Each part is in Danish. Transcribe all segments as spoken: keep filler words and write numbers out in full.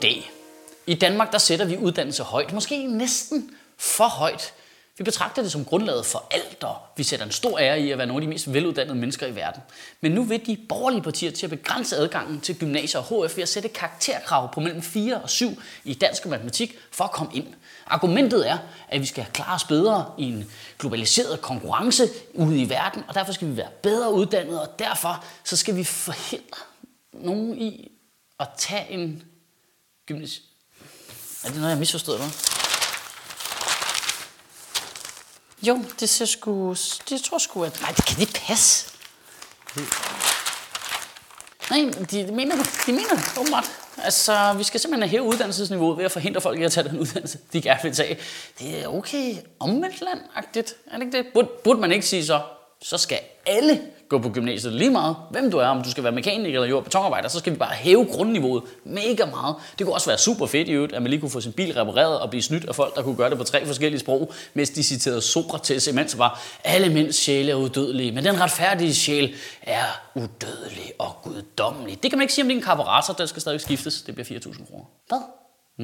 Goddag. I Danmark der sætter vi uddannelse højt, måske næsten for højt. Vi betragter det som grundlaget for alt, og vi sætter en stor ære i at være nogle af de mest veluddannede mennesker i verden. Men nu vil de borgerlige partier til at begrænse adgangen til gymnasier og H F ved at sætte karakterkrav på mellem fire og syv i dansk og matematik for at komme ind. Argumentet er, at vi skal klare os bedre i en globaliseret konkurrence ude i verden, og derfor skal vi være bedre uddannede, og derfor så skal vi forhindre nogen i at tage en gymnasie. Er det noget, jeg misforstod mig? Jo, det ser sgu... Det tror sgu, at... Nej, det kan ikke passe. Nej, de mener det. De mener det, åbenbart. Altså, vi skal simpelthen hæve uddannelsesniveauet ved at forhindre folk i at tage den uddannelse, de gerne vil tage. Det er okay omvendtland-agtigt, er det ikke det? Burde, burde man ikke sige så, så skal alle gå på gymnasiet lige meget. Hvem du er, om du skal være mekaniker eller jord- og betonarbejder, så skal vi bare hæve grundniveauet mega meget. Det kunne også være super fedt i øvrigt, at man lige kunne få sin bil repareret og blive snydt af folk, der kunne gøre det på tre forskellige sprog, mens de citerede Sokrates, imens var, alle mænds sjæle er udødelige, men den retfærdige sjæl er udødelig og guddommelig. Det kan man ikke sige, om det er en karburator, den skal stadig skiftes. Det bliver fire tusind kroner. Hvad?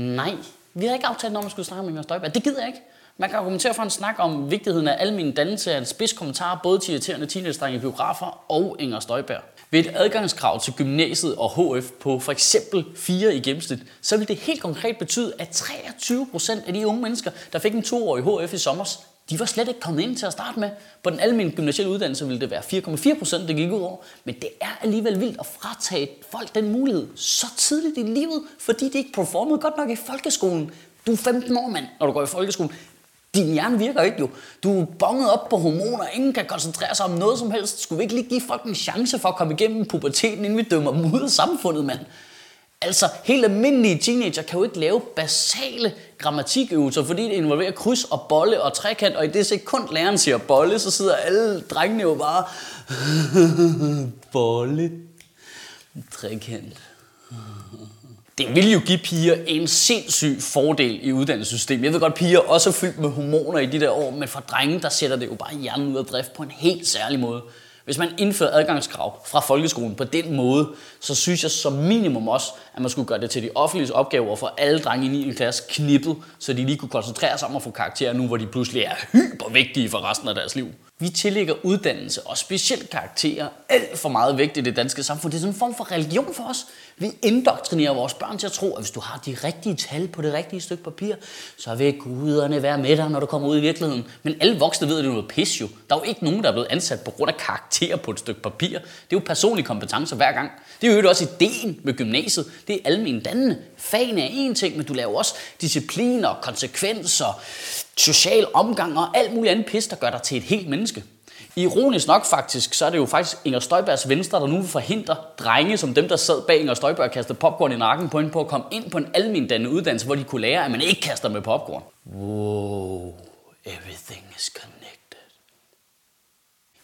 Nej. Vi har ikke aftalt, når man skulle snakke med Inger Støjberg. Det gider jeg ikke. Man kan argumentere for en snak om vigtigheden af almen dannelse af en spids kommentar både til irriterende teenage-drenge i biografer og Inger Støjberg. Ved et adgangskrav til gymnasiet og H F på for eksempel fire i gennemsnit, så vil det helt konkret betyde, at treogtyve procent af de unge mennesker, der fik en toårig H F i sommer, de var slet ikke kommet ind til at starte med. På den almindelige gymnasielle uddannelse ville det være fire komma fire procent, det gik ud over. Men det er alligevel vildt at fratage folk den mulighed så tidligt i livet, fordi de ikke performede godt nok i folkeskolen. Du er femten år, mand, når du går i folkeskolen. Din hjerne virker ikke jo. Du er bonget op på hormoner, ingen kan koncentrere sig om noget som helst. Skulle vi ikke lige give folk en chance for at komme igennem puberteten, inden vi dømmer dem ud af samfundet, mand? Altså, helt almindelige teenager kan jo ikke lave basale grammatikøvelser, fordi det involverer kryds og bolle og trekant, og i det sekund læreren siger bolle, så sidder alle drengene jo bare... bolle... trekant... Det vil jo give piger en sindssyg fordel i uddannelsessystemet. Jeg ved godt, piger også er fyldt med hormoner i de der år, men for drenge, der sætter det jo bare hjernen ud af drift på en helt særlig måde. Hvis man indfører adgangskrav fra folkeskolen på den måde, så synes jeg som minimum også, at man skulle gøre det til de offentlige opgaver for alle drenge i niende klasse knippet, så de lige kunne koncentrere sig om at få karakterer nu, hvor de pludselig er hypervigtige for resten af deres liv. Vi tillægger uddannelse og specielt karakterer alt for meget vægt i det danske samfund. Det er sådan en form for religion for os. Vi indoktrinerer vores børn til at tro, at hvis du har de rigtige tal på det rigtige stykke papir, så vil guderne være med dig, når du kommer ud i virkeligheden. Men alle voksne ved, at det er noget pis jo. Der er jo ikke nogen, der er blevet ansat på grund af karakterer på et stykke papir. Det er jo personlige kompetencer hver gang. Det er jo også ideen med gymnasiet. Det er alment dannende. Fagene er én ting, men du laver også discipliner, konsekvenser, social omgang og alt muligt andet pis, der gør dig til et helt menneske. Ironisk nok faktisk, så er det jo faktisk Inger Støjbergs Venstre, der nu vil forhindre drenge, som dem, der sad bag Inger Støjberg og kastede popcorn i nakken på hende, på at komme ind på en almindelig uddannelse, hvor de kunne lære, at man ikke kaster med popcorn. Wow, everything is connected.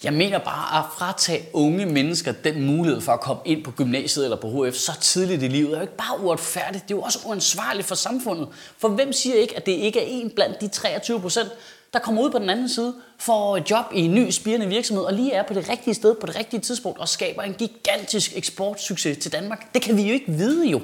Jeg mener bare, at fratage unge mennesker den mulighed for at komme ind på gymnasiet eller på H F så tidligt i livet er jo ikke bare uretfærdigt, det er jo også uansvarligt for samfundet. For hvem siger ikke, at det ikke er en blandt de treogtyve procent, der kommer ud på den anden side, får et job i en ny spirende virksomhed og lige er på det rigtige sted på det rigtige tidspunkt og skaber en gigantisk eksportsucces til Danmark? Det kan vi jo ikke vide jo.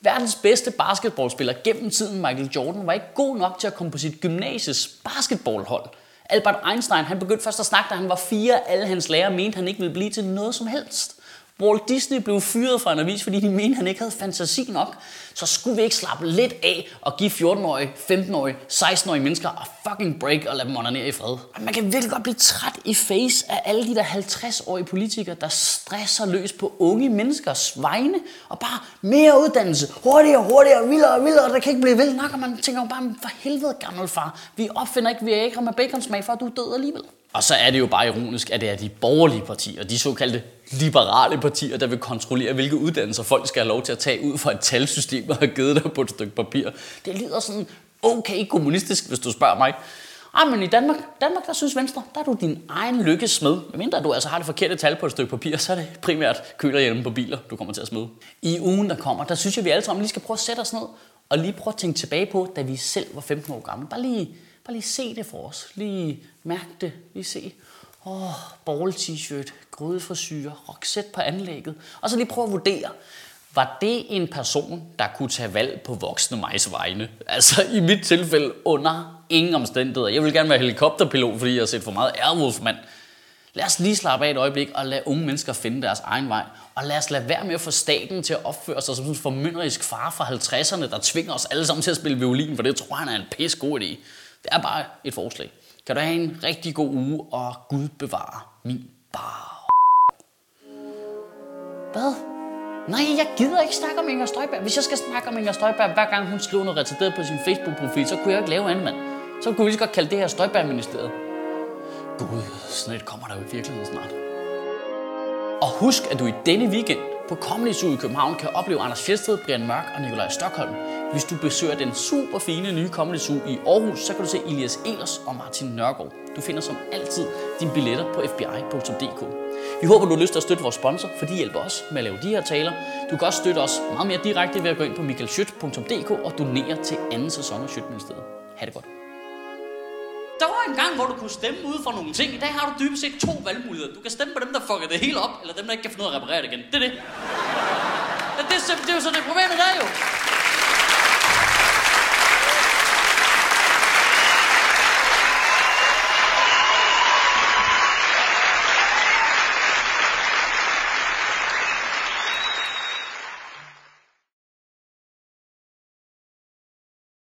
Verdens bedste basketballspiller gennem tiden, Michael Jordan, var ikke god nok til at komme på sit gymnasies basketballhold. Albert Einstein, han begyndte først at snakke, da han var fire. Alle hans lærere mente, han ikke ville blive til noget som helst. Walt Disney blev fyret fra en avis, fordi de mente, han ikke havde fantasi nok. Så skulle vi ikke slappe lidt af og give fjorten-årige, femten-årige, seksten-årige mennesker a fucking break og lade dem onanere i fred. Og man kan virkelig godt blive træt i face af alle de der halvtreds-årige politikere, der stresser løs på unge menneskers vegne. Og bare mere uddannelse, hurtigere, hurtigere, vildere, vildere, der kan ikke blive vildt nok. Og man tænker jo bare, for helvede gammel far, vi opfinder ikke, vi er ikke med baconsmag, for du er død alligevel. Og så er det jo bare ironisk, at det er de borgerlige partier, de såkaldte liberale partier, der vil kontrollere, hvilke uddannelser folk skal have lov til at tage ud fra et talsystem og have givet dig på et stykke papir. Det lyder sådan okay kommunistisk, hvis du spørger mig. Ej, men i Danmark, Danmark, der synes Venstre, der er du din egen lykkes smed. Medmindre du altså har det forkerte tal på et stykke papir, så er det primært kølerhjelme på biler, du kommer til at smide. I ugen, der kommer, der synes jeg, vi alle sammen lige skal prøve at sætte os ned og lige prøve at tænke tilbage på, da vi selv var femten år gamle. Bare lige... Bare lige se det for os. Lige mærk det. Lige se. Åh, oh, ball t-shirt, grødefrisyrer, rockset på anlægget. Og så lige prøve at vurdere. Var det en person, der kunne tage valg på voksne migs vegne? Altså i mit tilfælde under ingen omstændigheder. Jeg vil gerne være helikopterpilot, fordi jeg har set for meget Airwolf, mand. Lad os lige slappe af et øjeblik og lade unge mennesker finde deres egen vej. Og lad os lade være med at få staten til at opføre sig som sådan en formynderisk far fra halvtredserne, der tvinger os alle sammen til at spille violin, for det tror han er en pis god idé. Det er bare et forslag. Kan du have en rigtig god uge, og Gud bevare min bar. Hvad? Nej, jeg gider ikke snakke om Inger Støjberg. Hvis jeg skal snakke om Inger Støjberg, hver gang hun skriver noget retarderet på sin Facebook-profil, så kunne jeg ikke lave andet, mand. Så kunne vi lige godt kalde det her Støjberg-ministeriet. Gud, sådan et kommer der jo i virkeligheden snart. Og husk, at du i denne weekend på Comedy Zoo i København kan opleve Anders Fjertsted, Brian Mørk og Nicolaj Stokholm. Hvis du besøger den super fine nye Comedy Zoo i Aarhus, så kan du se Ilias Elers og Martin Nørgaard. Du finder som altid dine billetter på f b i punktum d k. Vi håber, du har lyst til at støtte vores sponsor, for de hjælper os med at lave de her taler. Du kan også støtte os meget mere direkte ved at gå ind på michael schødt punktum d k og donere til anden sæson af Schødt-ministeriet. Ha' det godt. Der var en gang, hvor du kunne stemme ud for nogle ting. I dag har du dybest set to valgmuligheder. Du kan stemme på dem, der fucker det hele op, eller dem, der ikke kan finde ud af at reparere det igen. Det er det. Det er, det er jo så det problem i dag, jo.